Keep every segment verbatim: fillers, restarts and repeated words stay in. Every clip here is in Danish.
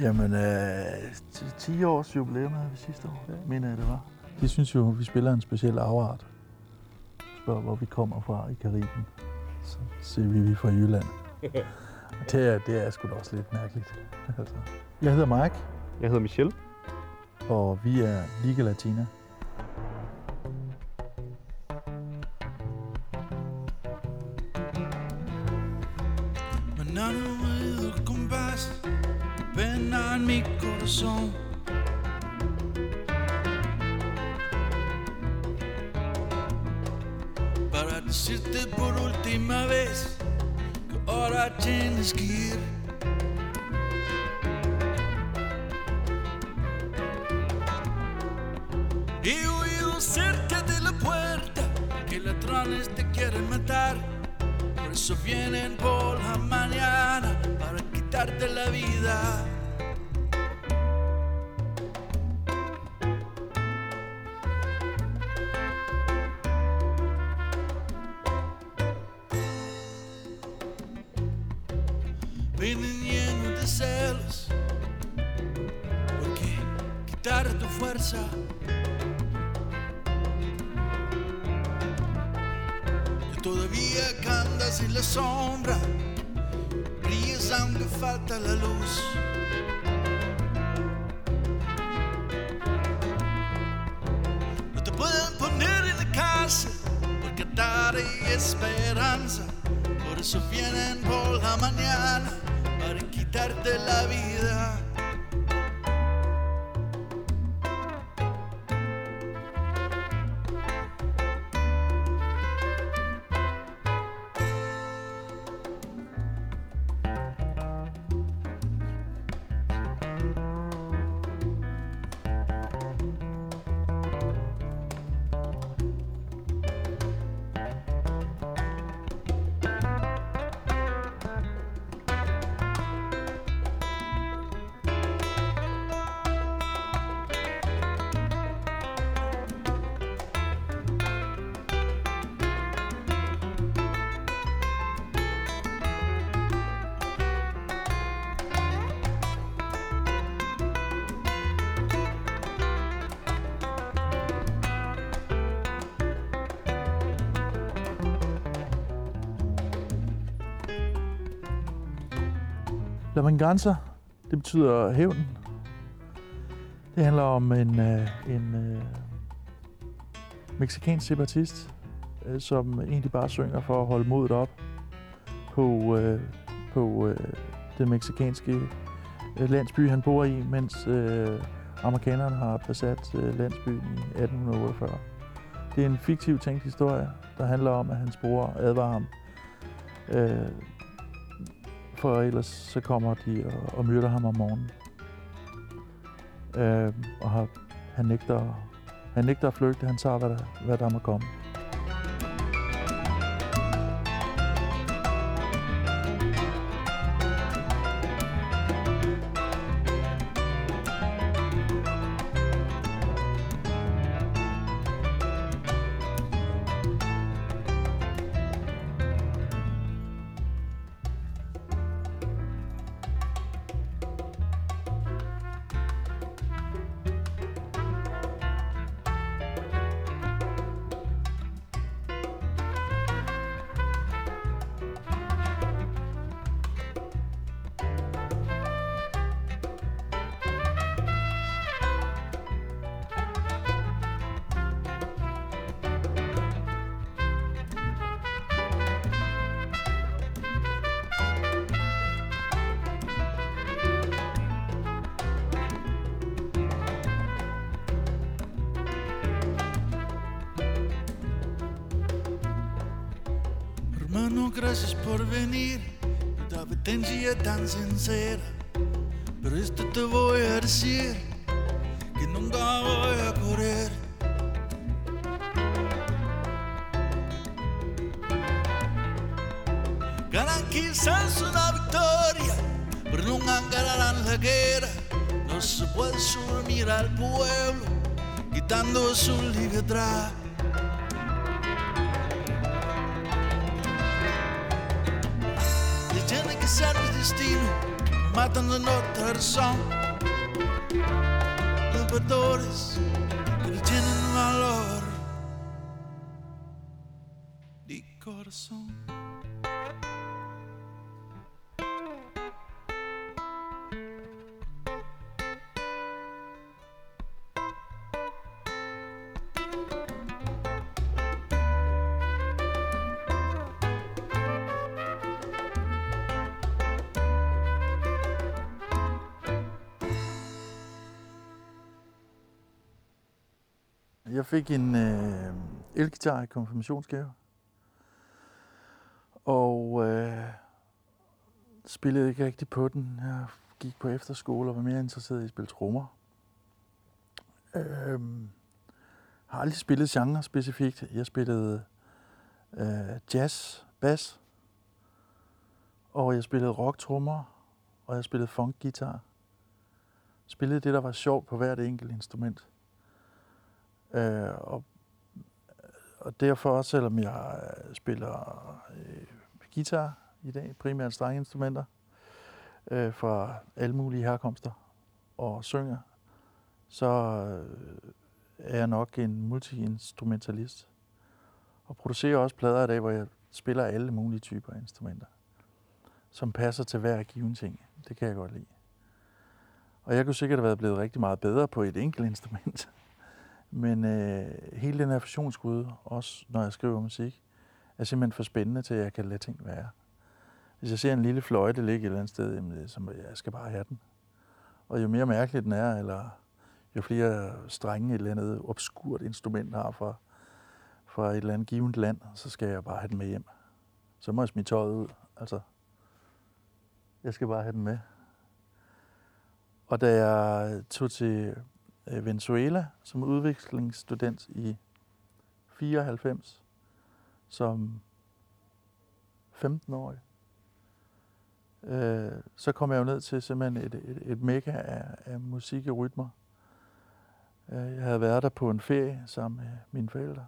Jamen, øh, ti års jubilæum havde vi sidste år, ja. Mener jeg det var. De synes jo, at vi spiller en speciel afart. Spørg, hvor vi kommer fra i Karibien. Så siger vi, at vi er fra Jylland. Det er, det er sgu da også lidt mærkeligt. Altså. Jeg hedder Mike. Jeg hedder Michel. Og vi er Liga Latina. Para decirte por última vez que ahora tienes que ir. He oído cerca de la puerta que ladrones te quieren matar. Por eso vienen por la mañana para quitarte la vida. Vienen llenos de celos, porque quitar tu fuerza. Que todavía andas en la sombra, brillas aunque falta la luz. No te pueden poner en la cárcel, porque tarde y esperanza. Por eso vienen por la mañana. Para quitarte la vida. La venganza, det betyder hævnen. Det handler om en, øh, en øh, mexikansk separatist, øh, som egentlig bare synger for at holde modet op på, øh, på øh, den mexikanske øh, landsby, han bor i, mens øh, amerikanerne har besat øh, landsbyen i atten otteogfyrre. Det er en fiktiv tænkt historie, der handler om, at hans bror advarer ham. Øh, For ellers så kommer de og, og myrder ham om morgenen. Øh, og har, han, nægter, han nægter at flygte, han tager, hvad der, hvad der må komme. Hermano, gracias por venir, tu advertencia tan sincera, pero esto te voy a decir, que nunca voy a correr. Ganan quizás una victoria, pero nunca ganarán la guerra, no se puede sumir al pueblo, quitando su libertad. Ser mi destino, matan de norte a razón. Libertadores que no tienen valor de corazón. Jeg fik en øh, elgitar i konfirmationsgave, og øh, spillede ikke rigtig på den. Jeg gik på efterskole og var mere interesseret i at spille trommer. Øh, har aldrig spillet genre specifikt. Jeg spillede øh, jazz, bass, og jeg spillede rocktrommer, og jeg spillede funkgitar. Spillede det, der var sjovt på hvert enkelt instrument. Øh, og, og derfor, selvom jeg spiller øh, guitar i dag, primært strengeinstrumenter øh, fra alle mulige herkomster og synger, så øh, er jeg nok en multiinstrumentalist og producerer også plader i dag, hvor jeg spiller alle mulige typer af instrumenter, som passer til hver given ting. Det kan jeg godt lide. Og jeg kunne sikkert have været blevet rigtig meget bedre på et enkelt instrument. Men øh, hele den her fusionsgryde, også når jeg skriver musik, er simpelthen for spændende til, at jeg kan lade ting være. Hvis jeg ser en lille fløjte ligge et eller andet sted, jamen, så jeg skal bare have den. Og jo mere mærkelig den er, eller jo flere strenge et eller andet obskurt instrument har fra, fra et eller andet givet land, så skal jeg bare have den med hjem. Så må jeg smide tøjet ud. Altså, jeg skal bare have den med. Og da jeg tog til Venezuela som udvekslingsstudent i fireoghalvfems som femtenårig. Øh, så kom jeg jo ned til simpelthen et, et, et mekka af, af musik og rytmer. Øh, jeg havde været der på en ferie sammen med mine forældre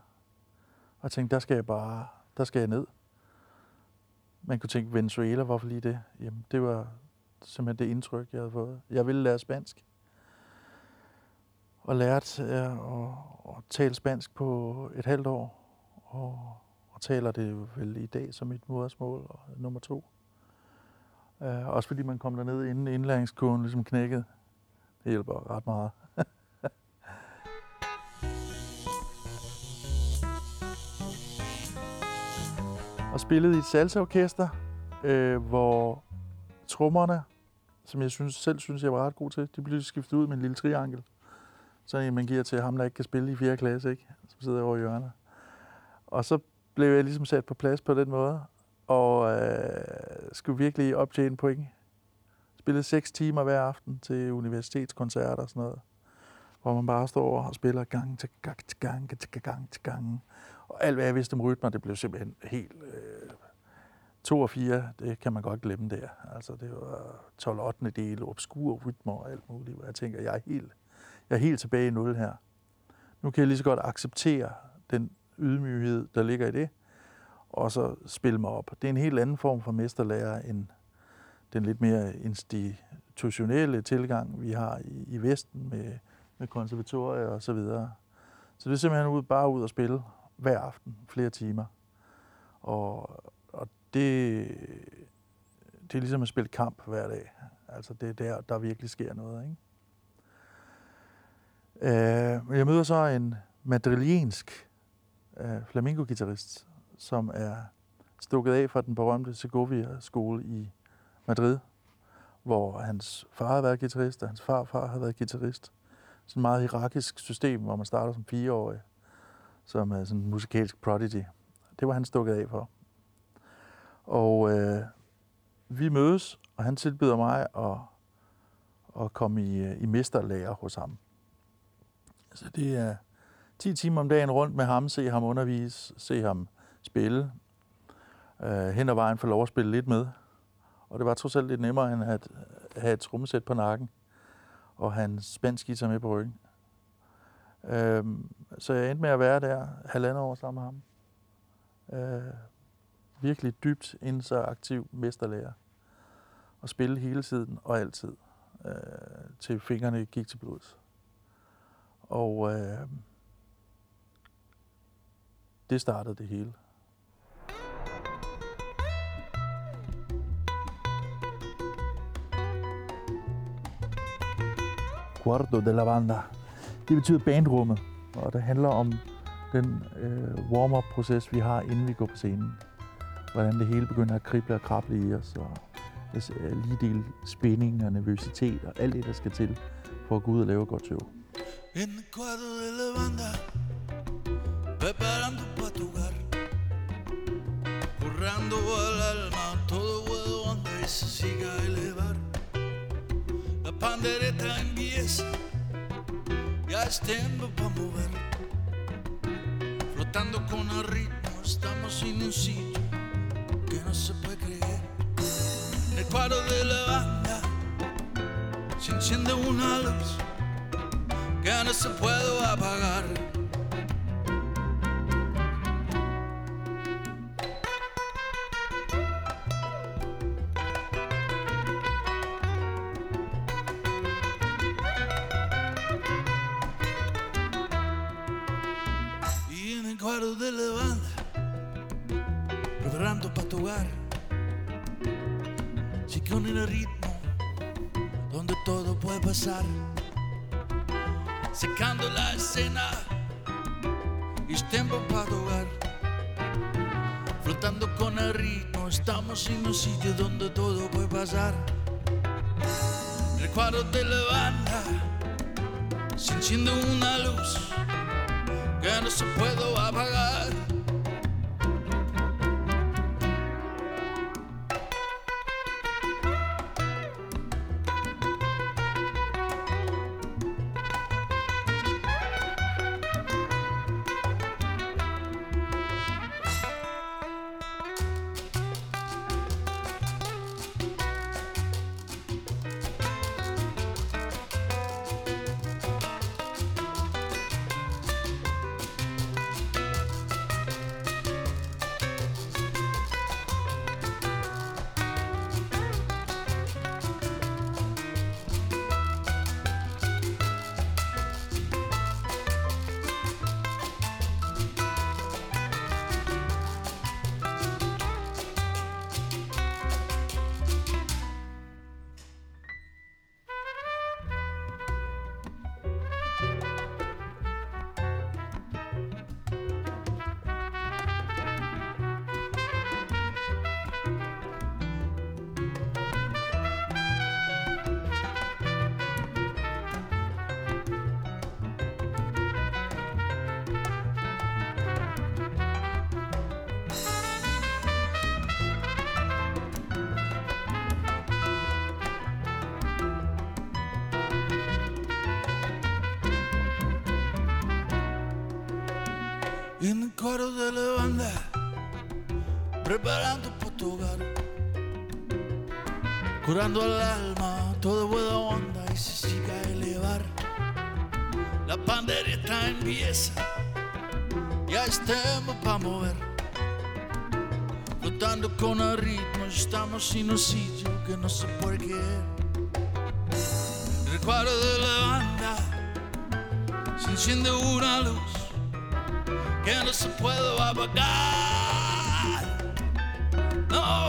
og tænkte, der skal jeg bare, der skal jeg ned. Man kunne tænke, Venezuela, hvorfor lige det? Jamen, det var simpelthen det indtryk, jeg havde fået. Jeg ville lære spansk. Og lærte at, at tale spansk på et halvt år, og, og taler det vel i dag som et modersmål, og nummer to. Uh, også fordi man kom derned, inden indlæringskurven ligesom knækkede. Det hjælper ret meget. Og spillede i et salsaorkester, øh, hvor trommerne, som jeg synes, selv synes, jeg var ret god til, de blev skiftet ud med en lille triankel. Så man giver til ham, der ikke kan spille i fjerde klasse, ikke? Som sidder over i hjørnet. Og så blev jeg ligesom sat på plads på den måde, og øh, skulle virkelig optjene point. Spillede seks timer hver aften til universitetskoncerter og sådan noget, hvor man bare står over og spiller gang til gang til gang til gang til gang. Og alt hvad jeg vidste om rytmer, det blev simpelthen helt... Øh, to og fire, det kan man godt glemme der. Altså det var tolv ottende dele, obskure rytmer og alt muligt, hvor jeg tænker, jeg er helt... Jeg er helt tilbage i nul her. Nu kan jeg lige så godt acceptere den ydmyghed, der ligger i det, og så spille mig op. Det er en helt anden form for mesterlærer end den lidt mere institutionelle tilgang, vi har i, i Vesten med, med konservatorier og så videre. Så det er simpelthen ud, bare ud og spille hver aften, flere timer. Og, og det, det er ligesom at spille kamp hver dag. Altså det er der, der virkelig sker noget, ikke? Uh, jeg møder så en madrilensk uh, flamenco-guitarist, som er stukket af fra den berømte Segovia-skole i Madrid, hvor hans far havde været guitarist, og hans farfar havde været guitarist. Sådan et meget hierarkisk system, hvor man starter som fireårig, som er sådan en musikalsk prodigy. Det var han stukket af for. Og uh, vi mødes, og han tilbyder mig at, at komme i, i mesterlærer hos ham. Så det er ti timer om dagen rundt med ham, se ham undervise, se ham spille. Øh, hen ad vejen får lov at spille lidt med. Og det var trods alt lidt nemmere end at have et trommesæt på nakken og hans spansk guitar med på ryggen. Øh, så jeg endte med at være der halvandet år sammen med ham. Øh, virkelig dybt interaktiv mesterlærer. og spille hele tiden og altid, øh, til fingrene gik til blods. Og øh, det startede det hele. Cuarto de la banda. Det betyder bandrummet, og det handler om den øh, warm-up-proces, vi har, inden vi går på scenen. Hvordan det hele begynder at krible og krable i os, og lige del spænding og nervøsitet og alt det, der skal til for at gå ud og lave et godt show. Flotando con el ritmo, estamos en un sitio que no se puede creer. El cuadro de la banda se enciende una luz que no se puede apagar. Secando la escena, es tiempo para jugar. Flotando con el ritmo, estamos en un sitio donde todo puede pasar. El cuadro de la banda se enciende una luz que no se puede apagar. De la banda, preparando Portugal, curando al alma, toda buena onda y se sigue a elevar. La pandereta empieza, ya estamos para mover. Flotando con el ritmo, estamos en un sitio que no sé por qué. El cuadro de la banda se enciende una luz que no se puede apagar. No,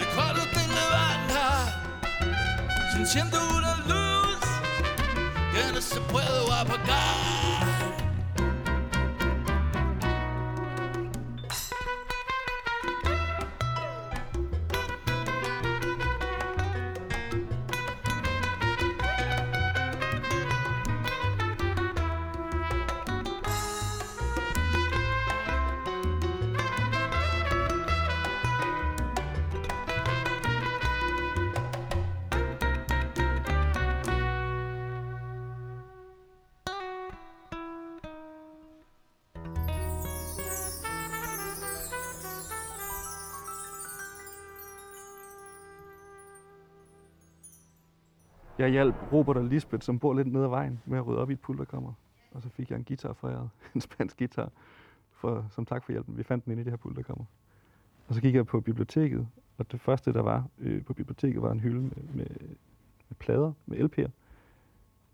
el cuadro de la banda se enciende una luz que no se puede apagar. Jeg hjalp Robert og Lisbeth, som bor lidt nede ad vejen, med at rydde op i et pulterkammer. Og så fik jeg en guitar foræret, en spansk guitar, for, som tak for hjælpen. Vi fandt den inde i det her pulterkammer. Og så gik jeg på biblioteket Og det første, der var øh, på biblioteket, var en hylde med, med, med plader, med L P'er.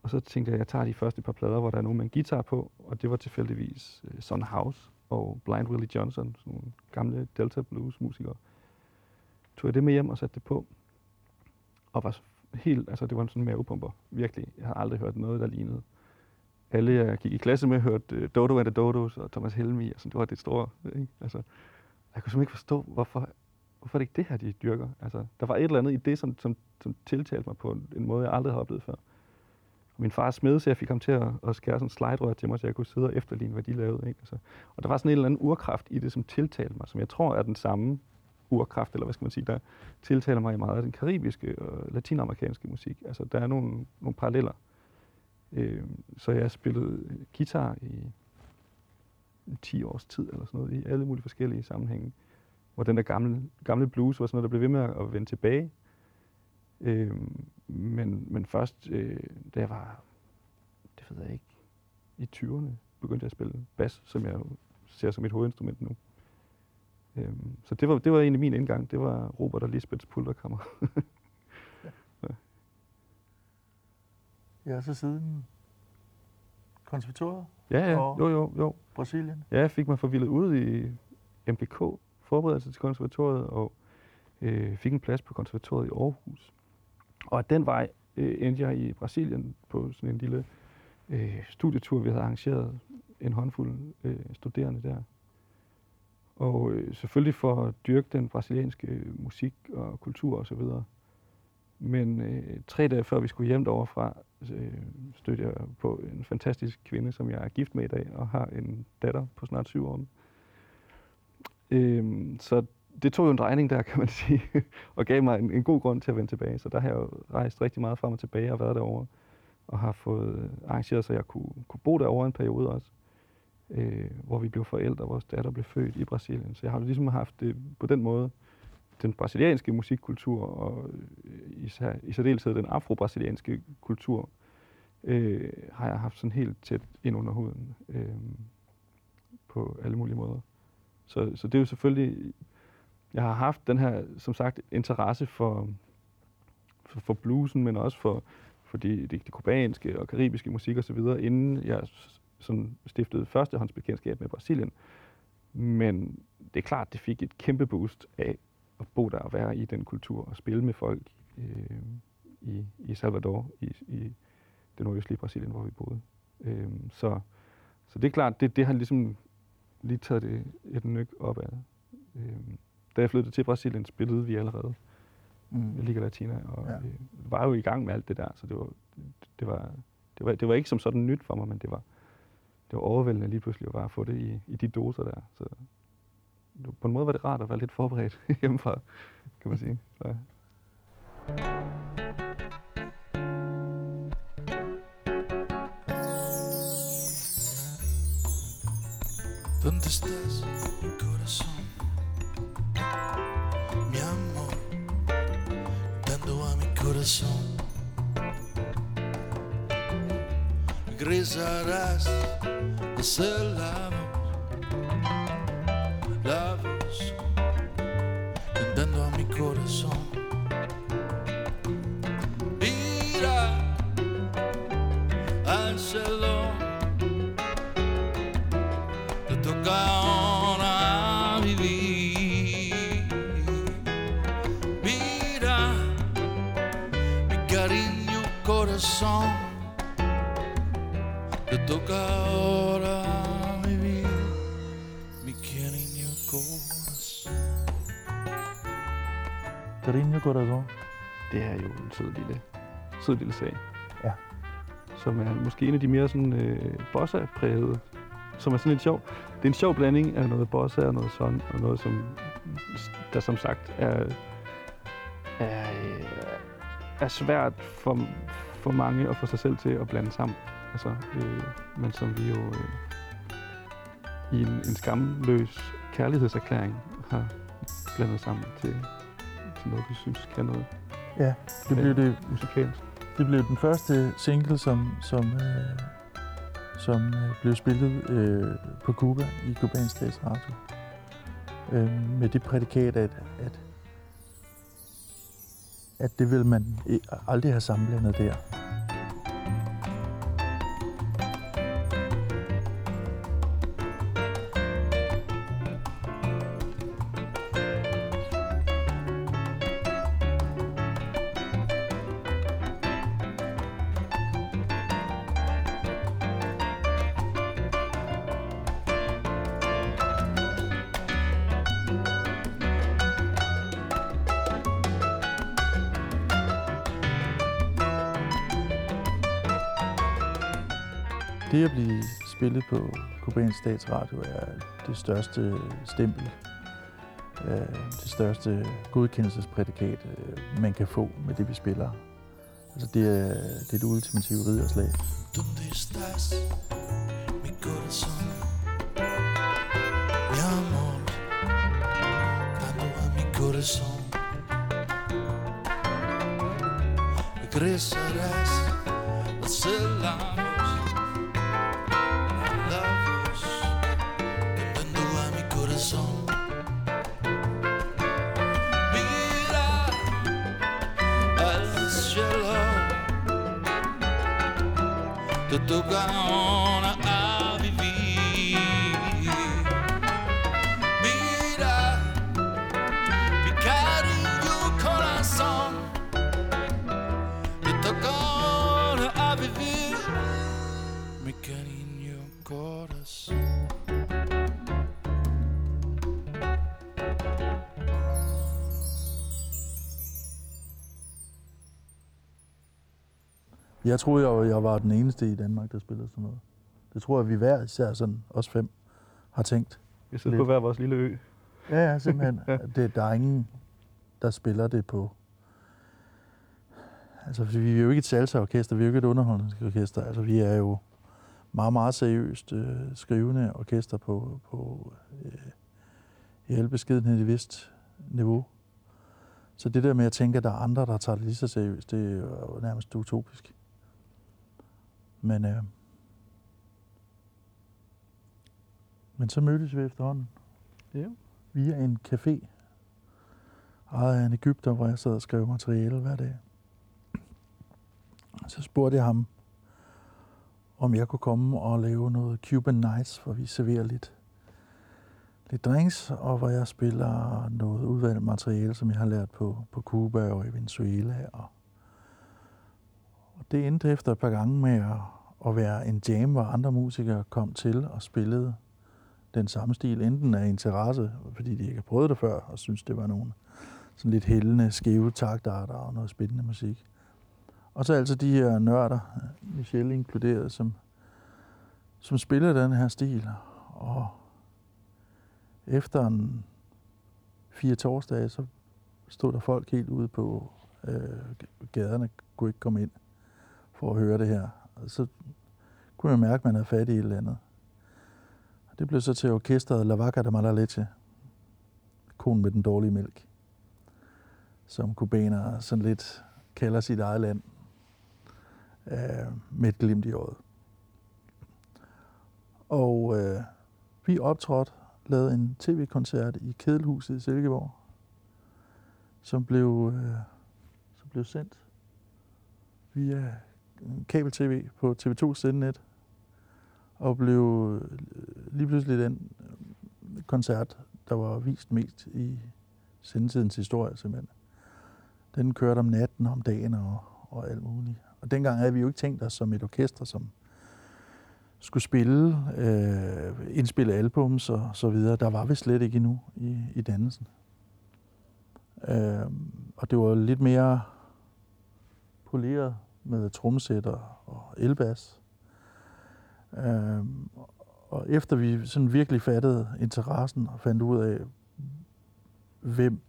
Og så tænkte jeg, at jeg tager de første par plader, hvor der er nogen med en guitar på. Og det var tilfældigvis øh, Son House og Blind Willie Johnson, sådan nogle gamle Delta Blues-musikere. Tog jeg det med hjem og satte det på. Og var helt, altså det var en sådan mavepumper, virkelig. Jeg har aldrig hørt noget, der lignede. Alle, jeg gik i klasse med, hørte øh, Dodo and the Dodos og Thomas Helmi. Og sådan, det var det store, ikke? Altså, jeg kunne simpelthen ikke forstå, hvorfor... Hvorfor er det ikke det her, de dyrker? Altså, der var et eller andet i det, som, som, som tiltalte mig på en, en måde, jeg aldrig havde oplevet før. Og min far smed, så jeg fik ham til at, at skære sådan slide-rør til mig, så jeg kunne sidde og efterligne, hvad de lavede. Ikke? Altså, og der var sådan en eller anden urkraft i det, som tiltalte mig, som jeg tror er den samme urkraft, eller hvad skal man sige, der tiltaler mig i meget af den karibiske og latinamerikanske musik. Altså, der er nogle, nogle paralleller. Øh, så jeg spillede guitar i ti års tid, eller sådan noget, i alle mulige forskellige sammenhænge. Hvor den der gamle, gamle blues var sådan noget, der blev ved med at vende tilbage. Øh, men, men først, øh, da jeg var, det ved jeg ikke, i tyverne, begyndte jeg at spille bas, som jeg ser som mit hovedinstrument nu. Øh, så det var, det var egentlig min indgang. Det var Robert og Lisbeths pulverkammer. Ja. Ja, så siden konservatoriet? Ja, ja. Og jo, jo, jo. Brasilien? Ja, jeg fik mig forvildet ud i M P K. Forberedelse til konservatoriet, og øh, fik en plads på konservatoriet i Aarhus. Og af den vej øh, endte jeg i Brasilien på sådan en lille øh, studietur, vi havde arrangeret en håndfuld øh, studerende der. Og øh, selvfølgelig for at dyrke den brasilianske musik og kultur osv. Men øh, tre dage før vi skulle hjem deroverfra, øh, stødte jeg på en fantastisk kvinde, som jeg er gift med i dag, og har en datter på snart syv år. Øhm, så det tog jo en drejning der, kan man sige, og gav mig en, en god grund til at vende tilbage. Så der har jeg jo rejst rigtig meget frem og tilbage og været derovre, og har fået arrangeret, så jeg kunne, kunne bo derovre en periode også, øh, hvor vi blev forældre, vores datter blev født i Brasilien. Så jeg har jo ligesom haft det, på den måde den brasilianske musikkultur, og især, i særdeleshed den afro-brasilianske kultur, øh, har jeg haft sådan helt tæt ind under huden øh, på alle mulige måder. Så, så det er jo selvfølgelig, jeg har haft den her, som sagt, interesse for, for, for bluesen, men også for, for det de, de kubanske og karibiske musik osv., inden jeg sådan stiftede førstehåndsbekendtskab med Brasilien. Men det er klart, det fik et kæmpe boost af at bo der og være i den kultur og spille med folk øh, i, i Salvador, i, i det nordøstlige Brasilien, hvor vi boede. Øh, så, så det er klart, det, det har ligesom... lige taget det et nyk op af. Øhm, da jeg flyttede til Brasilien, spillede vi allerede mm. Liga Latina, og ja. øh, var jo i gang med alt det der, så det var, det, var, det, var, det var ikke som sådan nyt for mig, men det var, det var overvældende lige pludselig at bare få det i, i de doser der. Så på en måde var det rart at være lidt forberedt hjemmefra, kan man sige. Så. ¿Dónde estás, mi corazón? Mi amor, dando a mi corazón. Regresarás a ser la voz, la voz, dando a mi corazón. Mira al cielo. Gonna vivir. Mira, mi cariño corazón, te toca ahora vivir, mi cariño corazón. Cariño corazón. Det er jo en sød lille, sød lille sag. Ja. Som er måske en af de mere sådan øh, bossa-prægede, som er sådan lidt sjov. Det er en sjov blanding af noget bossa og noget sådan, og noget, som, der som sagt er, er, er svært for, for mange at få sig selv til at blande sammen. Altså, øh, men som vi jo øh, i en, en skamløs kærlighedserklæring har blandet sammen til, til noget, vi synes kan noget. Ja, det blev det musikalsk. Det blev den første single, som... som øh som blev spillet øh, på Cuba i Cubansk Statsradio øh, med det prædikat, at, at at det vil man aldrig have sammenblandet der. Det at blive spillet på Cubansk Statsradio er det største stempel, det største godkendelsesprædikat, man kan få med det, vi spiller. Altså det er det, er det ultimative ridderslag. A vivir. Mira, mi cariño corazón, te toca a vivir, mi cariño corazón. Jeg troede jo, jeg var den eneste i Danmark, der spillede sådan noget. Det tror jeg, vi hver især sådan, os fem, har tænkt. Vi sidder lidt på hver vores lille ø. Ja, ja, simpelthen. Det, der er ingen, der spiller det på. Altså, vi er jo ikke et salsa-orkester, vi er jo ikke et underholdningsorkester. Altså, vi er jo meget, meget seriøst øh, skrivende orkester på, på øh, i hele beskedenhed et vist niveau. Så det der med at tænke, at der er andre, der tager det lige så seriøst, det er jo nærmest utopisk. Men, øh, men så mødtes vi efterhånden, yeah, via en café, ejet af en egypter, hvor jeg sad og skrev materiale hver dag. Så spurgte jeg ham, om jeg kunne komme og lave noget Cuban Nights, hvor vi serverer lidt, lidt drinks, og hvor jeg spiller noget udvalgt materiale, som jeg har lært på, på Cuba og i Venezuela. Og det endte efter et par gange med at, at være en jam, hvor andre musikere kom til og spillede den samme stil, enten af interesse, fordi de ikke har prøvet det før, og synes det var nogle sådan lidt hældende, skæve taktarter og noget spændende musik. Og så altså de her nørder, Michelle inkluderet, som, som spillede den her stil. Og efter en fire torsdage, så stod der folk helt ude på øh, gaderne, kunne ikke komme ind for at høre det her. Og så kunne jeg mærke, at man havde fat i et eller andet. Og det blev så til orkestret La Vaca de Malaleche, konen med den dårlige mælk, som kubanere sådan lidt kalder sit eget land øh, med et glimt i øjet. Og øh, vi optrådte, lavede en tv-koncert i Kedelhuset i Silkeborg, som blev, øh, som blev sendt via kabel-tv på T V to's sendenet, og blev lige pludselig den koncert, der var vist mest i sendetidens historie, simpelthen. Den kørte om natten, om dagen og, og alt muligt. Og dengang havde vi jo ikke tænkt os som et orkester, som skulle spille, øh, indspille albums og så videre. Der var vi slet ikke endnu i, i dannelsen. Øh, og det var lidt mere poleret med trommesætter og elbas. Øhm, og efter vi sådan virkelig fattede interessen og fandt ud af, hvem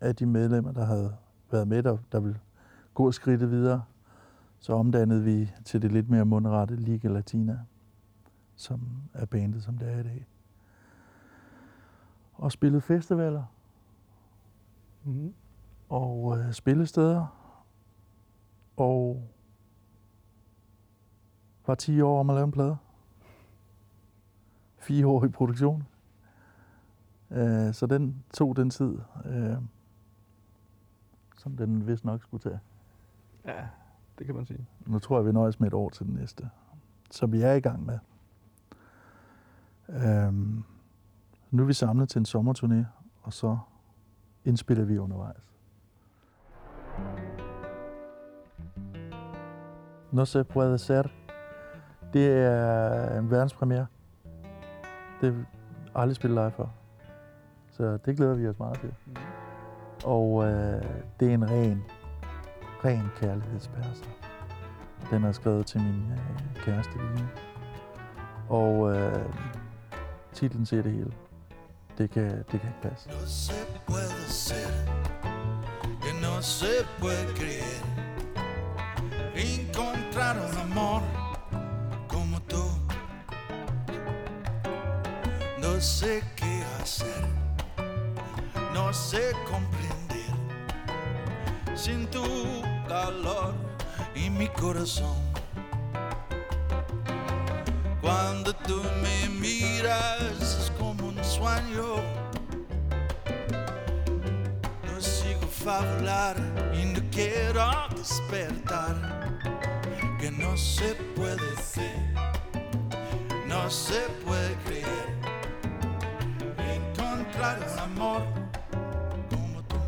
af de medlemmer, der havde været med, der, der ville gå skridtet videre, så omdannede vi til det lidt mere mundrette Liga Latina, som er bandet, som det er i dag. Og spillede festivaler, mm-hmm, og øh, spillesteder, og var ti år om at lave en plade. Fire år i produktion. Så den tog den tid. som den vist nok skulle tage. Ja, det kan man sige. Nu tror jeg, vi nøjes med et år til den næste, som vi er i gang med. Øhm, nu er vi samlet til en sommerturné, og så indspiller vi undervejs. No se puede ser. Det er en verdenspremiere. Det har aldrig spillet live for. Så det glæder vi os meget til. Og øh, det er en ren, ren kærlighedsperser. Den er skrevet til min øh, kæreste Line. Og øh, titlen siger det hele. Det kan, det kan ikke passe. No se puede ser. No se puede creer. Encontrar un amor como tú. No sé qué hacer. No sé comprender. Sin tu calor y mi corazón. Cuando tú me miras es como un sueño. No sigo fabular y no quiero despertar. Que no se puede ser, no se puede creer, encontrar un amor como tú.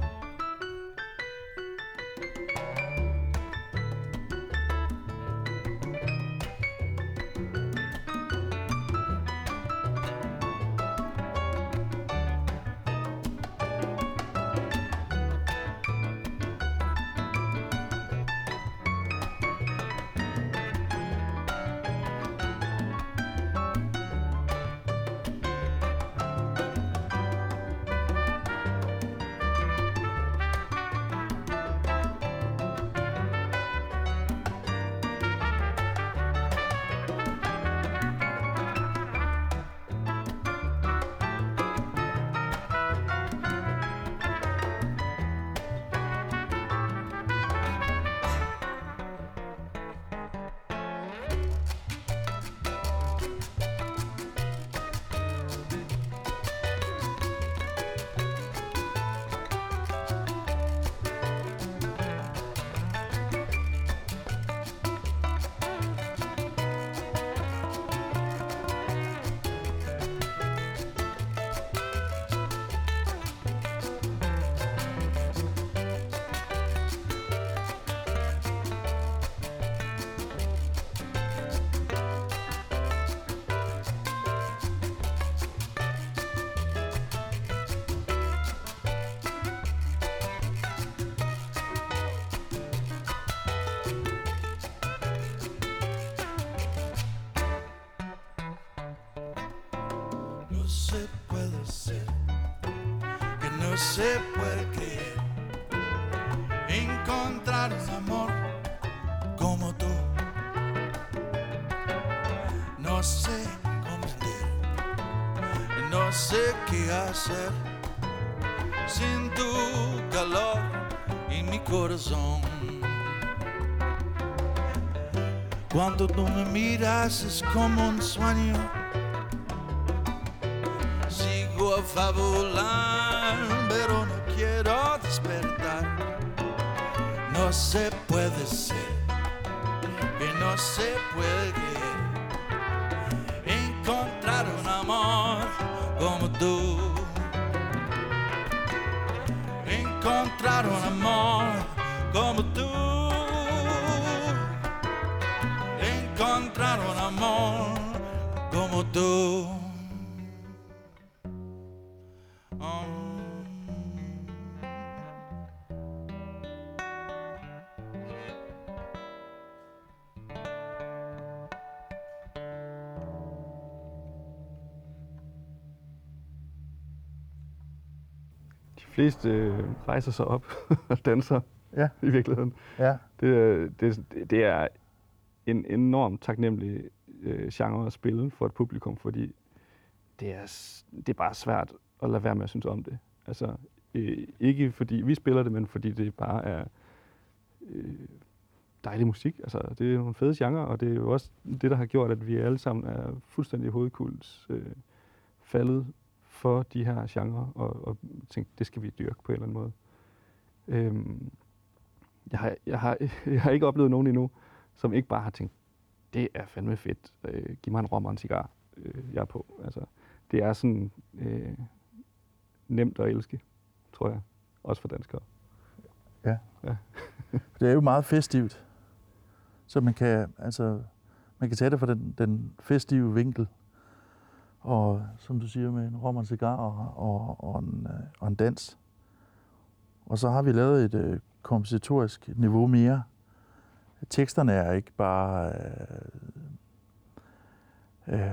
Se puede creer, encontrar un amor como tú. No sé comprender, no sé qué hacer sin tu calor y mi corazón. Cuando tú me miras es como un sueño. Sigo a fabular. Pero no quiero despertar. No se puede ser, que no se puede creer, encontrar un amor como tú. Encontrar un amor como tú. Encontrar un amor como tú. De fleste rejser sig op og danser, ja. I virkeligheden. Ja. Det, det, det er en enormt taknemmelig genre at spille for et publikum, fordi det er, det er bare svært at lade være med at synes om det. Altså, ikke fordi vi spiller det, men fordi det bare er dejlig musik. Altså, det er nogle fede genre, og det er jo også det, der har gjort, at vi alle sammen er fuldstændig hovedkuls øh, faldet for de her genre, og, og tænkte, det skal vi dyrke på en eller anden måde. Øhm, jeg har, jeg, har, jeg har ikke oplevet nogen endnu, som ikke bare har tænkt, det er fandme fedt, øh, giv mig en rom og en cigar, øh, jeg er på. Altså, det er sådan øh, nemt at elske, tror jeg. Også for danskere. Ja. Ja. Det er jo meget festivt. Så man kan, altså, man kan tage det fra den, den festive vinkel. Og som du siger, med en rom og en cigar og, og, og, en, og en dans. Og så har vi lavet et øh, kompositorisk niveau mere. Teksterne er ikke bare øh, øh,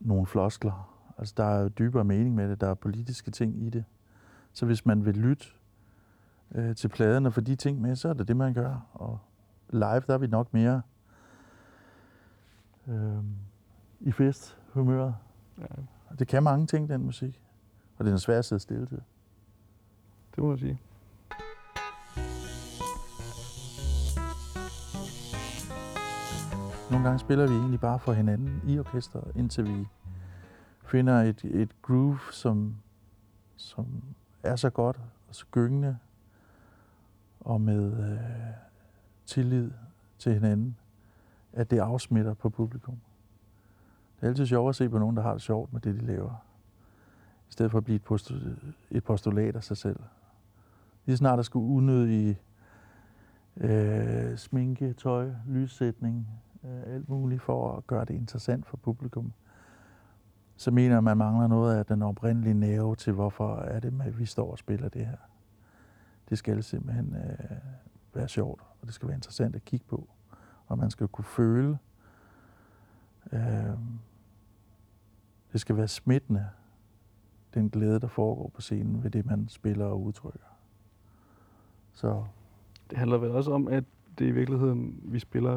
nogle floskler. Altså, der er jo dybere mening med det, der er politiske ting i det. Så hvis man vil lytte øh, til pladen og få de ting med, så er det det, man gør. Og live, der er vi nok mere øh, i festhumøret. Ja. Det kan mange ting, den musik. Og det er en svær at sidde stille til. Det må jeg sige. Nogle gange spiller vi egentlig bare for hinanden i orkestret, indtil vi finder et, et groove, som, som er så godt og så gyngende, og med øh, tillid til hinanden, at det afsmitter på publikum. Det er altid sjovt at se på nogen, der har det sjovt med det, de laver, i stedet for at blive et, postu- et postulat af sig selv. Lige snart der skulle unødige øh, sminke, tøj, lyssætning, øh, alt muligt for at gøre det interessant for publikum, så mener man mangler noget af den oprindelige nerve til, hvorfor er det, at vi står og spiller det her. Det skal simpelthen øh, være sjovt, og det skal være interessant at kigge på, og man skal kunne føle. Øh, det skal være smittende, den glæde, der foregår på scenen ved det, man spiller og udtrykker. Så. Det handler vel også om, at det i virkeligheden, vi spiller,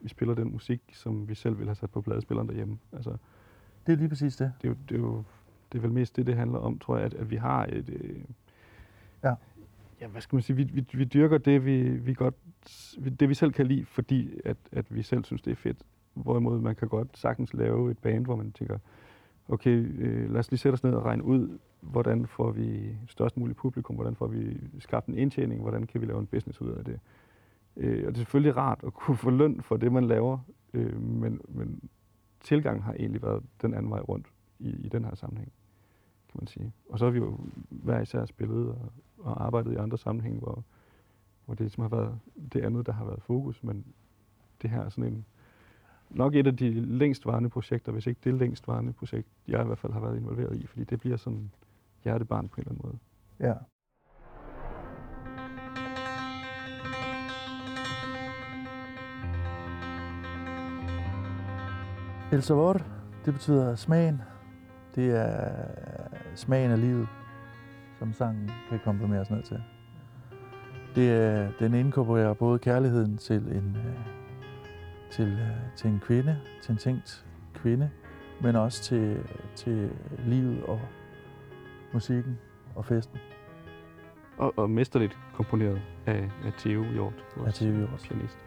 vi spiller den musik, som vi selv vil have sat på pladespilleren derhjemme. Altså, det er lige præcis det. Det er, jo, det, er jo, det er vel mest det, det handler om, tror jeg, at, at vi har et... Øh, ja. Ja, hvad skal man sige? Vi, vi, vi dyrker det vi, vi godt, det, vi selv kan lide, fordi at, at vi selv synes, det er fedt. Hvorimod man kan godt sagtens lave et band, hvor man tænker, okay, øh, lad os lige sætte os ned og regne ud, hvordan får vi størst muligt publikum, hvordan får vi skabt en indtjening, hvordan kan vi lave en business ud af det. Øh, og det er selvfølgelig rart at kunne få løn for det, man laver, øh, men... men tilgangen har egentlig været den anden vej rundt i, i den her sammenhæng, kan man sige. Og så har vi jo hver især spillet og, og arbejdet i andre sammenhæng, hvor, hvor det ligesom har været det andet, der har været fokus, men det her er sådan en, nok et af de længstvarende projekter, hvis ikke det længstvarende projekt, jeg i hvert fald har været involveret i, fordi det bliver sådan hjertebarn på en eller anden måde. Ja. El sabor, det betyder smagen. Det er smagen af livet, som sangen kan komprimeres ned til. Det er, den inkorporerer både kærligheden til en, til, til en kvinde, til en tænkt kvinde, men også til, til livet og musikken og festen. Og, og mesterligt komponeret af, af Theo Jort, vores pianist.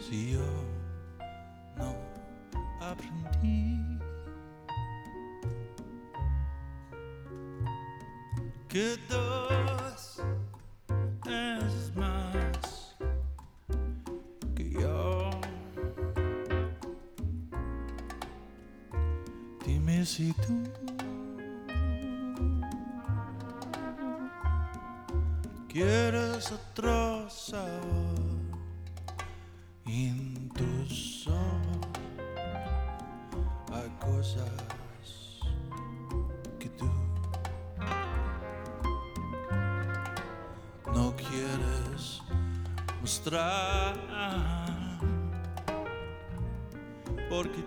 Si yo no aprendí que dos es más que yo, dime si tú quieres otro sabor. cosas que tú no quieres mostrar, porque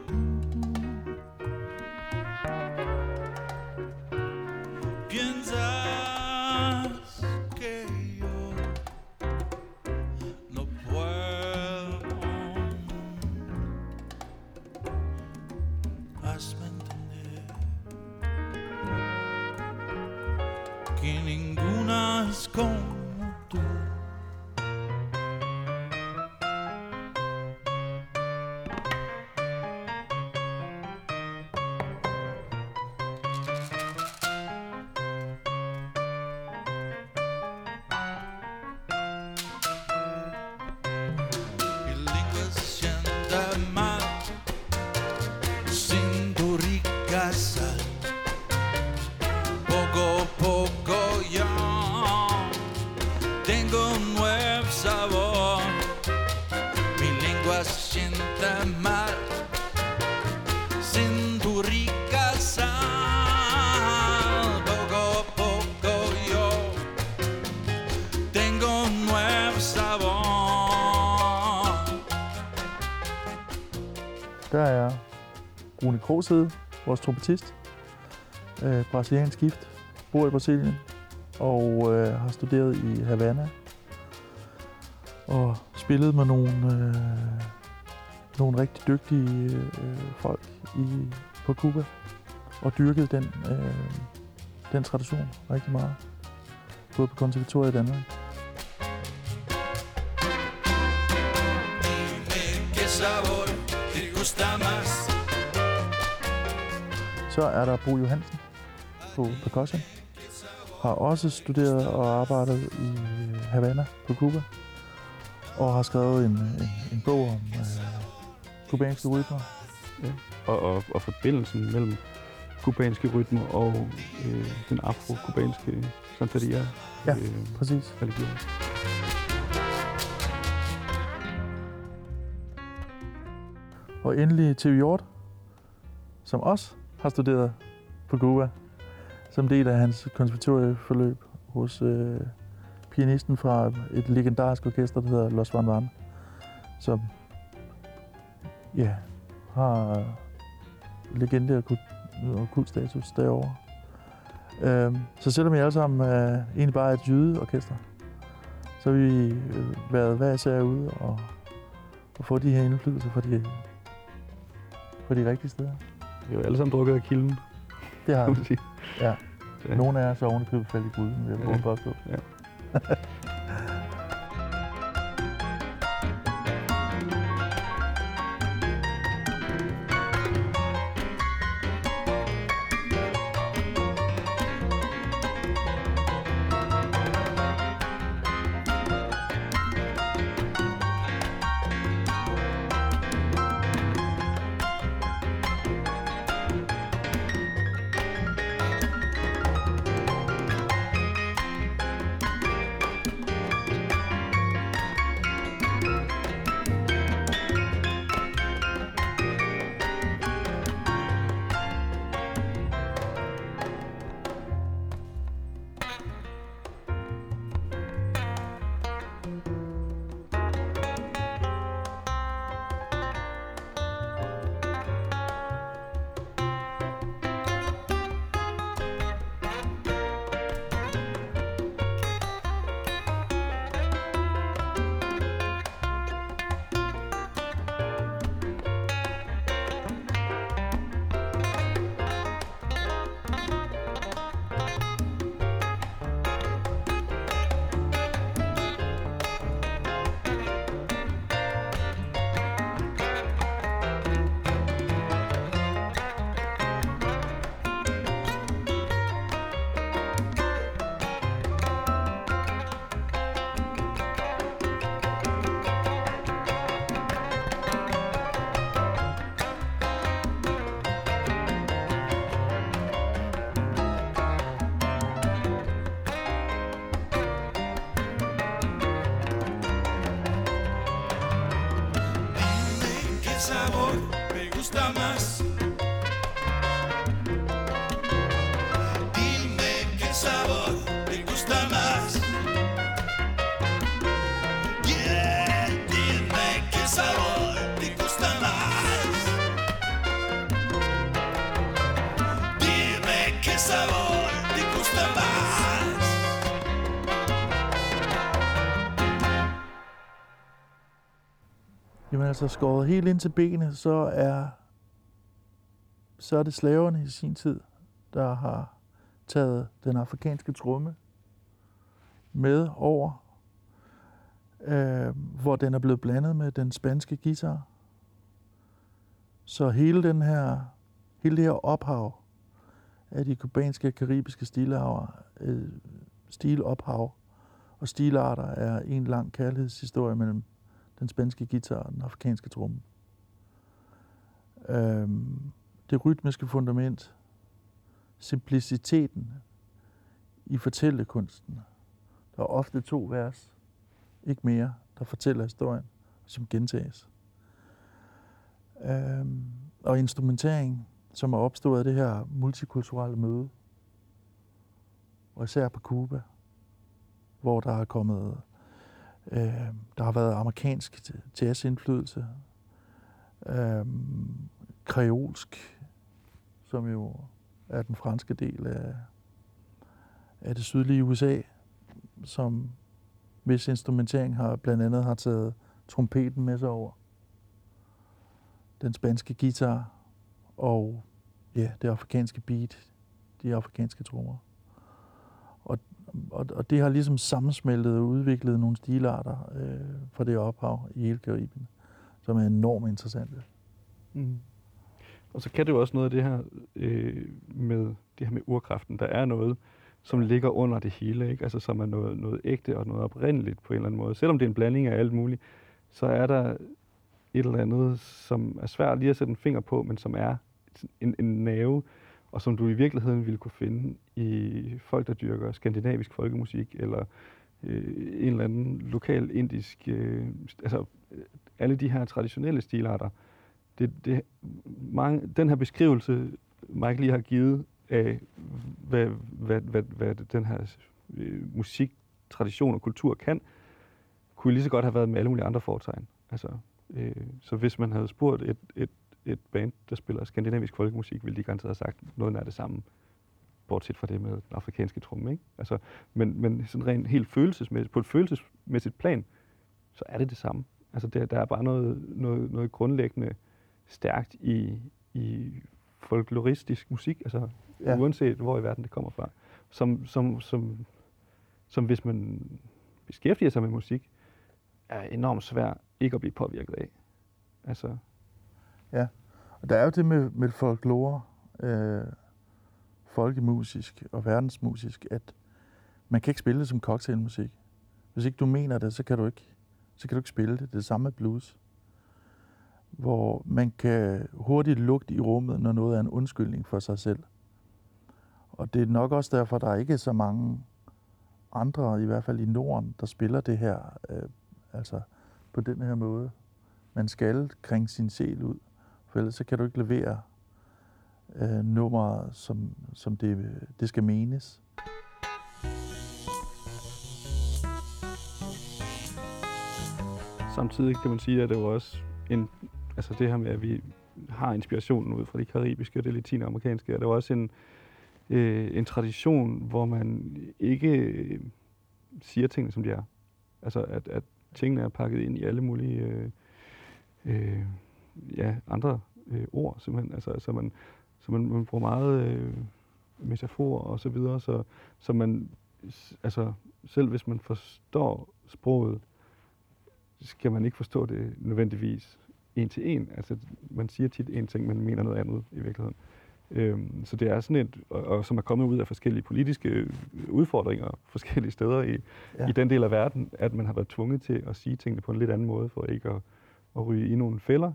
piensas que yo no puedo. Hazme entender que ninguna es como tú. Horshede, vores trompetist, øh, brasiliansk gift, bor i Brasilien og øh, har studeret i Havana og spillet med nogle, øh, nogle rigtig dygtige øh, folk i, på Cuba og dyrket den, øh, den tradition rigtig meget, både på konservatoriet i Danmark. Så er der Bo Johansen på percussion, har også studeret og arbejdet i Havana på Cuba, og har skrevet en, en, en bog om cubanske øh, rytmer. Ja. Og, og, og forbindelsen mellem cubanske rytmer og øh, den afro-cubanske santeria. Ja, øh, præcis. Religion. Og endelig Theo Jort, som også har studeret på Cuba, som del af hans konservatorieforløb hos øh, pianisten fra et legendarisk orkester, der hedder Los Van Van, som ja, har legende og, kult, og kultstatus derovre. Øh, så selvom vi alle sammen øh, egentlig bare er et jydeorkester, så har vi øh, været hver især ude og, og få de her indflydelser fra de, fra de rigtige steder. Vi har jo alle sammen drukket af kilden. Det har vi. Ja. Nogle af jer så ovenikøbet faldt i gryden, vil jeg prøve at påstå. Ja. altså skåret helt ind til benet, så er, så er det slaverne i sin tid, der har taget den afrikanske tromme med over, øh, hvor den er blevet blandet med den spanske guitar. Så hele, den her, hele det her ophav af de kubanske og karibiske stilarter, øh, stilophav og stilarter er en lang kærlighedshistorie mellem den spanske guitar og den afrikanske tromme. Øh, det rytmiske fundament, simpliciteten i fortællekunsten. Der er ofte to vers, ikke mere, der fortæller historien, som gentages. Øhm, og instrumentering, som er opstået af det her multikulturelle møde, og især på Cuba, hvor der er kommet, øh, der har været amerikansk jazzindflydelse, øh, kreolsk, som jo er den franske del af, af det sydlige U S A, som hvis instrumentering har blandt andet har taget trompeten med sig over, den spanske guitar og ja, det afrikanske beat, de afrikanske trommer. Og, og, og det har ligesom sammensmeltet og udviklet nogle stilarter øh, fra det ophav i hele Karibien, som er enormt interessante. Mm. Og så kan det jo også noget af det her øh, med det her med urkraften. Der er noget, som ligger under det hele, ikke? Altså som er noget, noget ægte og noget oprindeligt på en eller anden måde. Selvom det er en blanding af alt muligt, så er der et eller andet, som er svært lige at sætte en finger på, men som er en, en nerve, og som du i virkeligheden ville kunne finde i folk, der dyrker skandinavisk folkemusik, eller øh, en eller anden lokal indisk, øh, altså alle de her traditionelle stilarter. Det, det, mange, den her beskrivelse, Mike lige har givet af, hvad, hvad, hvad, hvad den her øh, musik, tradition og kultur kan, kunne lige så godt have været med alle mulige andre foretegn. Altså, så hvis man havde spurgt et, et, et band, der spiller skandinavisk folkemusik, ville de garanteret have sagt noget nær det samme, bortset fra det med den afrikanske tromme, ikke? Altså, men men sådan rent helt følelsesmæssigt, på et følelsesmæssigt plan, så er det det samme. Altså, der, der er bare noget, noget, noget grundlæggende stærkt i, i folkloristisk musik, altså ja. Uanset hvor i verden det kommer fra, som, som, som, som hvis man beskæftiger sig med musik, er enormt svært ikke at blive påvirket af. Altså. Ja, og der er jo det med, med folklore, øh, folkemusisk og verdensmusisk, at man kan ikke spille det som cocktailmusik. Hvis ikke du mener det, så kan du ikke, så kan du ikke spille det. Det er det samme med blues, hvor man kan hurtigt lugte i rummet, når noget er en undskyldning for sig selv. Og det er nok også derfor, der er ikke så mange andre, i hvert fald i Norden, der spiller det her, øh, altså på den her måde. Man skal kringe sin sjæl ud, for ellers så kan du ikke levere øh, numre, som, som det, det skal menes. Samtidig kan man sige, at det er jo også en, altså det her med, at vi har inspirationen ud fra de karibiske og det latinamerikanske, og det er jo også en, øh, en tradition, hvor man ikke siger tingene, som de er. Altså at, at tingene er pakket ind i alle mulige øh, øh, ja, andre øh, ord, simpelthen. Altså, altså man, så man, man bruger meget øh, metaforer og så videre, så, så man, altså, selv hvis man forstår sproget, skal man ikke forstå det nødvendigvis en til en. Altså, man siger tit en ting, men mener noget andet i virkeligheden. Øhm, så det er sådan et, og, og som er kommet ud af forskellige politiske udfordringer forskellige steder i, ja. I den del af verden, at man har været tvunget til at sige tingene på en lidt anden måde, for ikke at, at ryge i nogle fælder.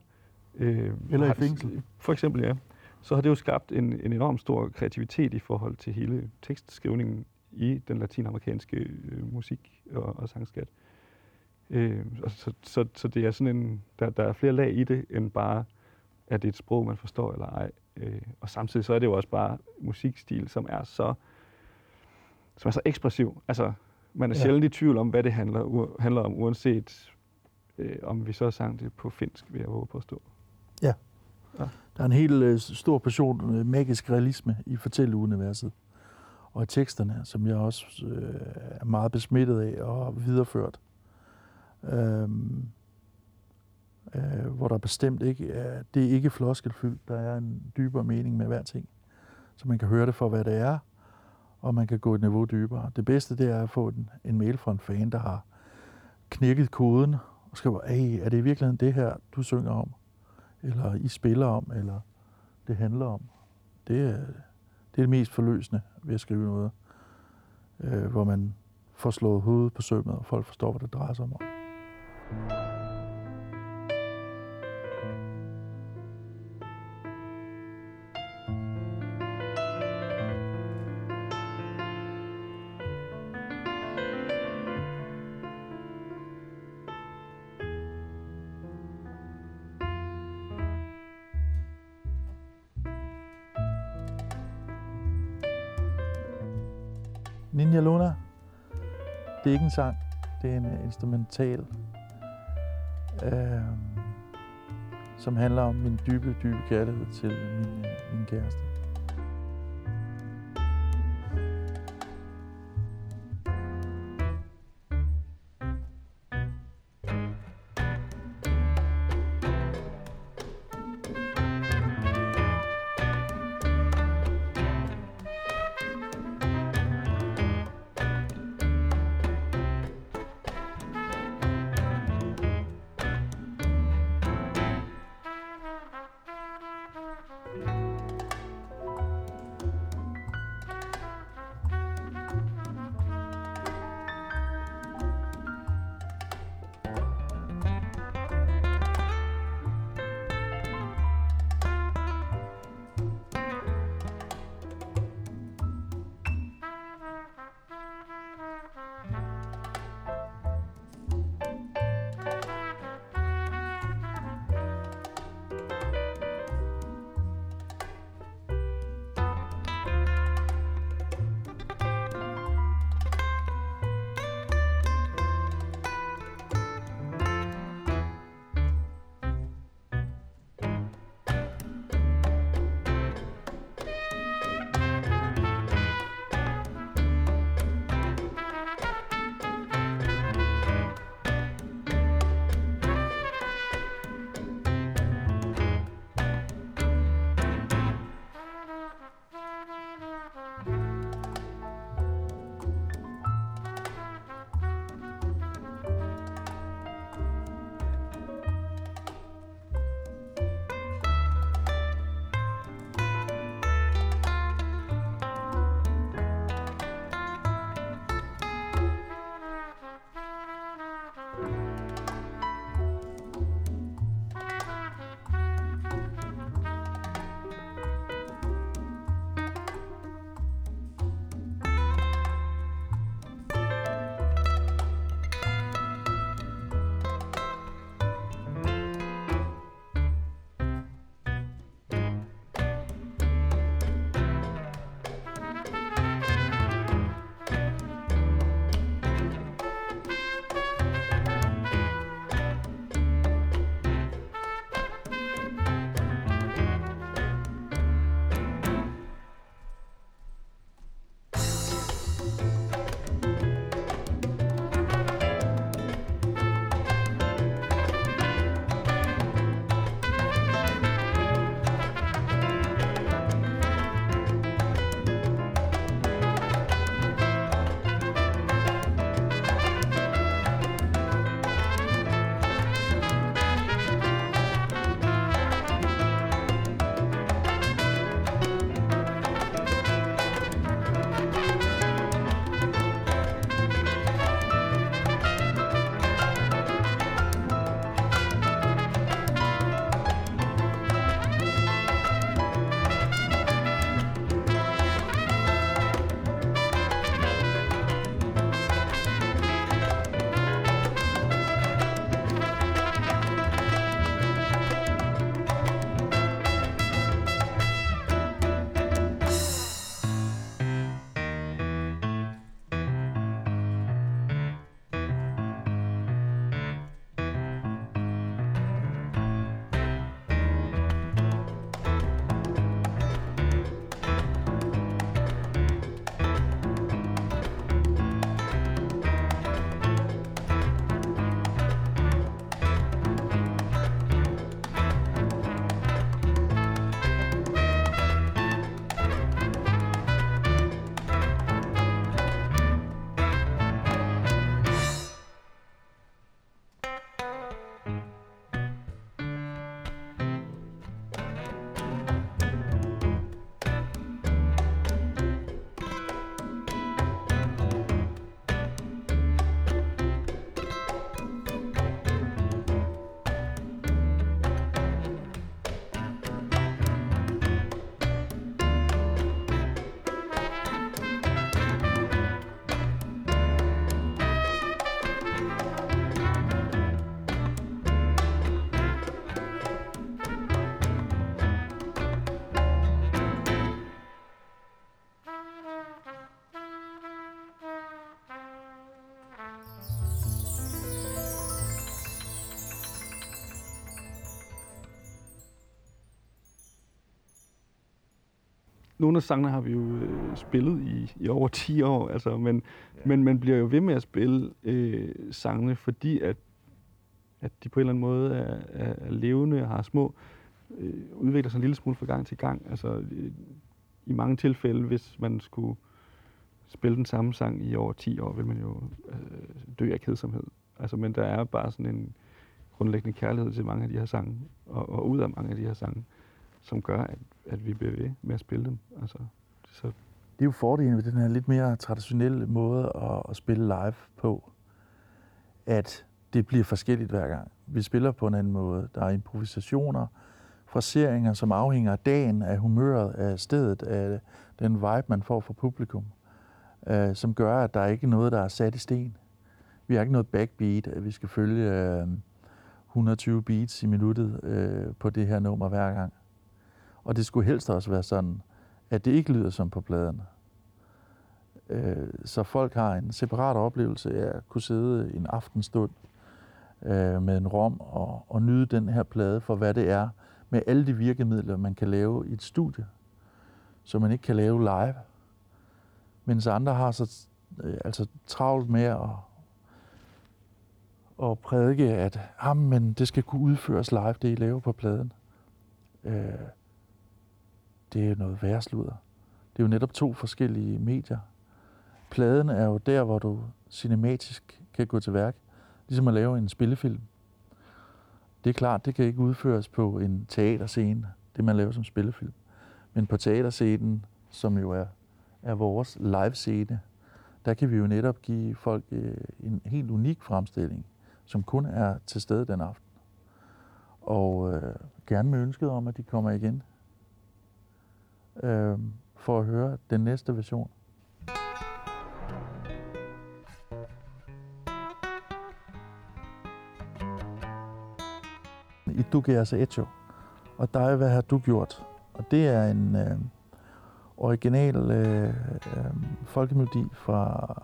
Øh, Eller i fængsel. For eksempel, ja. Så har det jo skabt en, en enorm stor kreativitet i forhold til hele tekstskrivningen i den latinamerikanske øh, musik og, og sangskat. Øh, så, så, så det er sådan en, der, der er flere lag i det, end bare, at det er et sprog, man forstår eller ej. Øh, og samtidig så er det jo også bare musikstil, som er så, som er så ekspressiv. Altså, man er ja. Sjældent i tvivl om, hvad det handler, u- handler om, uanset øh, om vi så sang det på finsk, vil jeg våge på at stå. Ja. ja. Der er en helt øh, stor portion øh, magisk realisme i fortælleuniverset og i teksterne, som jeg også øh, er meget besmittet af og videreført. Øhm, øh, hvor der bestemt ikke er, det er ikke floskelfyldt, der er en dybere mening med hver ting. Så man kan høre det for, hvad det er, og man kan gå et niveau dybere. Det bedste, det er at få en, en mail fra en fan, der har knækket koden, og skriver, ej, er det i virkeligheden det her, du synger om? Eller I spiller om, eller det handler om? Det er det, er det mest forløsende ved at skrive noget, øh, hvor man får slået hovedet på sømmet, og folk forstår, hvad det drejer sig om. Ninja Luna, det er ikke en sang, det er en instrumental, øh, som handler om min dybe, dybe kærlighed til min, min kæreste. Nogle af sangene har vi jo øh, spillet i, i over ti år, altså, men, ja. men man bliver jo ved med at spille øh, sangene, fordi at, at de på en eller anden måde er, er, er levende og har små, øh, udvikler sig en lille smule fra gang til gang. Altså, øh, i mange tilfælde, hvis man skulle spille den samme sang i over ti år, vil man jo øh, dø af kedsomhed. Altså, men der er bare sådan en grundlæggende kærlighed til mange af de her sange, og, og ud af mange af de her sange, som gør, at, at vi bliver ved med at spille dem. Altså, så. Det er jo fordelen ved den her lidt mere traditionelle måde at, at spille live på, at det bliver forskelligt hver gang. Vi spiller på en anden måde. Der er improvisationer, fraseringer, som afhænger af dagen, af humøret, af stedet, af den vibe, man får fra publikum, øh, som gør, at der ikke er noget, der er sat i sten. Vi har ikke noget backbeat, at vi skal følge øh, et hundrede og tyve beats i minuttet øh, på det her nummer hver gang. Og det skulle helst også være sådan, at det ikke lyder som på pladerne. Øh, så folk har en separat oplevelse af at kunne sidde en aftenstund øh, med en rom og, og nyde den her plade for, hvad det er, med alle de virkemidler, man kan lave i et studie, som man ikke kan lave live. Mens andre har så øh, altså travlt med at, at prædike, at ah, men det skal kunne udføres live, det I laver på pladen. Øh, Det er noget værsludder. Det er jo netop to forskellige medier. Pladen er jo der, hvor du cinematisk kan gå til værk, ligesom at lave en spillefilm. Det er klart, det kan ikke udføres på en teaterscene, det man laver som spillefilm. Men på teaterscenen, som jo er, er vores livescene, der kan vi jo netop give folk øh, en helt unik fremstilling, som kun er til stede den aften. Og øh, gerne med ønsket om, at de kommer igen. For at høre den næste version. I Du gør så etjo, og dig, hvad har du gjort? Og det er en øh, original øh, øh, folkemelodi fra,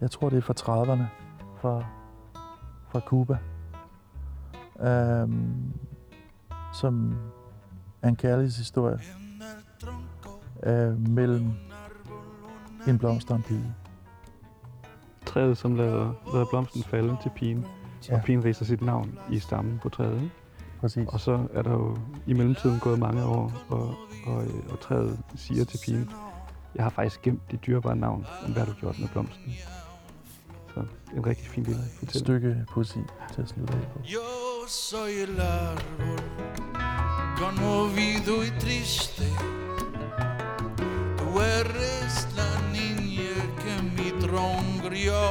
jeg tror det er fra trediverne, fra, fra Cuba, øh, som er en kærlighedshistorie. Øh, mellem en blomst og en pige. Træet, som lader, lader blomsten falde til pigen, ja. Og pigen ridser sit navn i stammen på træet. Ikke? Præcis. Og så er der jo i mellemtiden gået mange år, og, og, og, og træet siger til pigen, jeg har faktisk gemt dit dyrebare navn, men hvad har du gjort med blomsten? Så en rigtig fin lille fortælling. Et stykke poesi til at slutte af på. Yo soy el árbol, conmovido y triste. Tú eres la niña que mi tronco crió.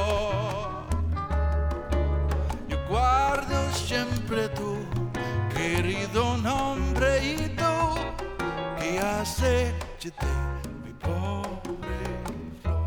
Yo guardo siempre tu querido nombre y tú que hace de mi pobre flor.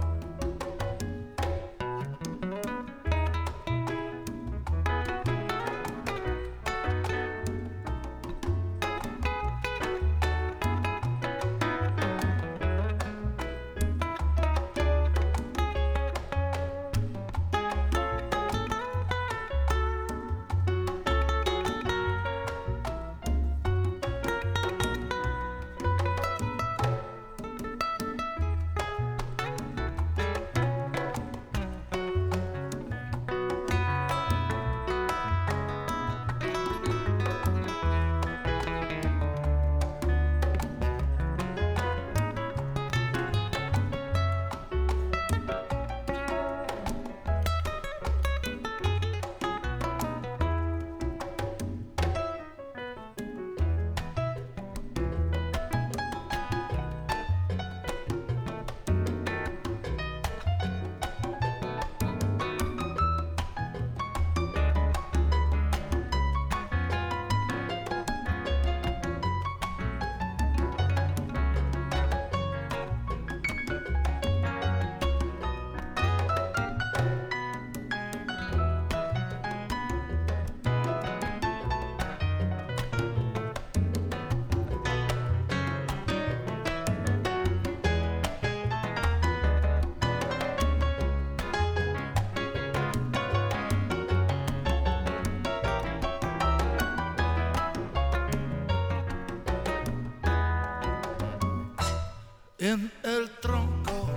en el tronco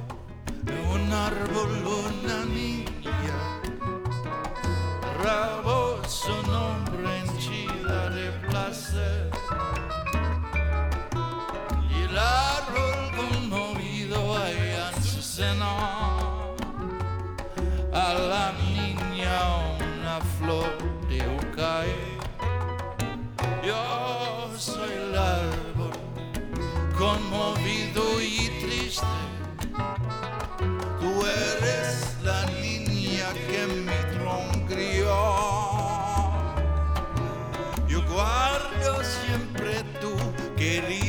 de un árbol una niña, trabó su nombre henchida de placer, y el árbol conmovido allá en su seno, a la niña una flor de Ucaí. Yo soy el árbol conmovido y triste, tú eres la niña que me troncrió. Yo guardo siempre tu querida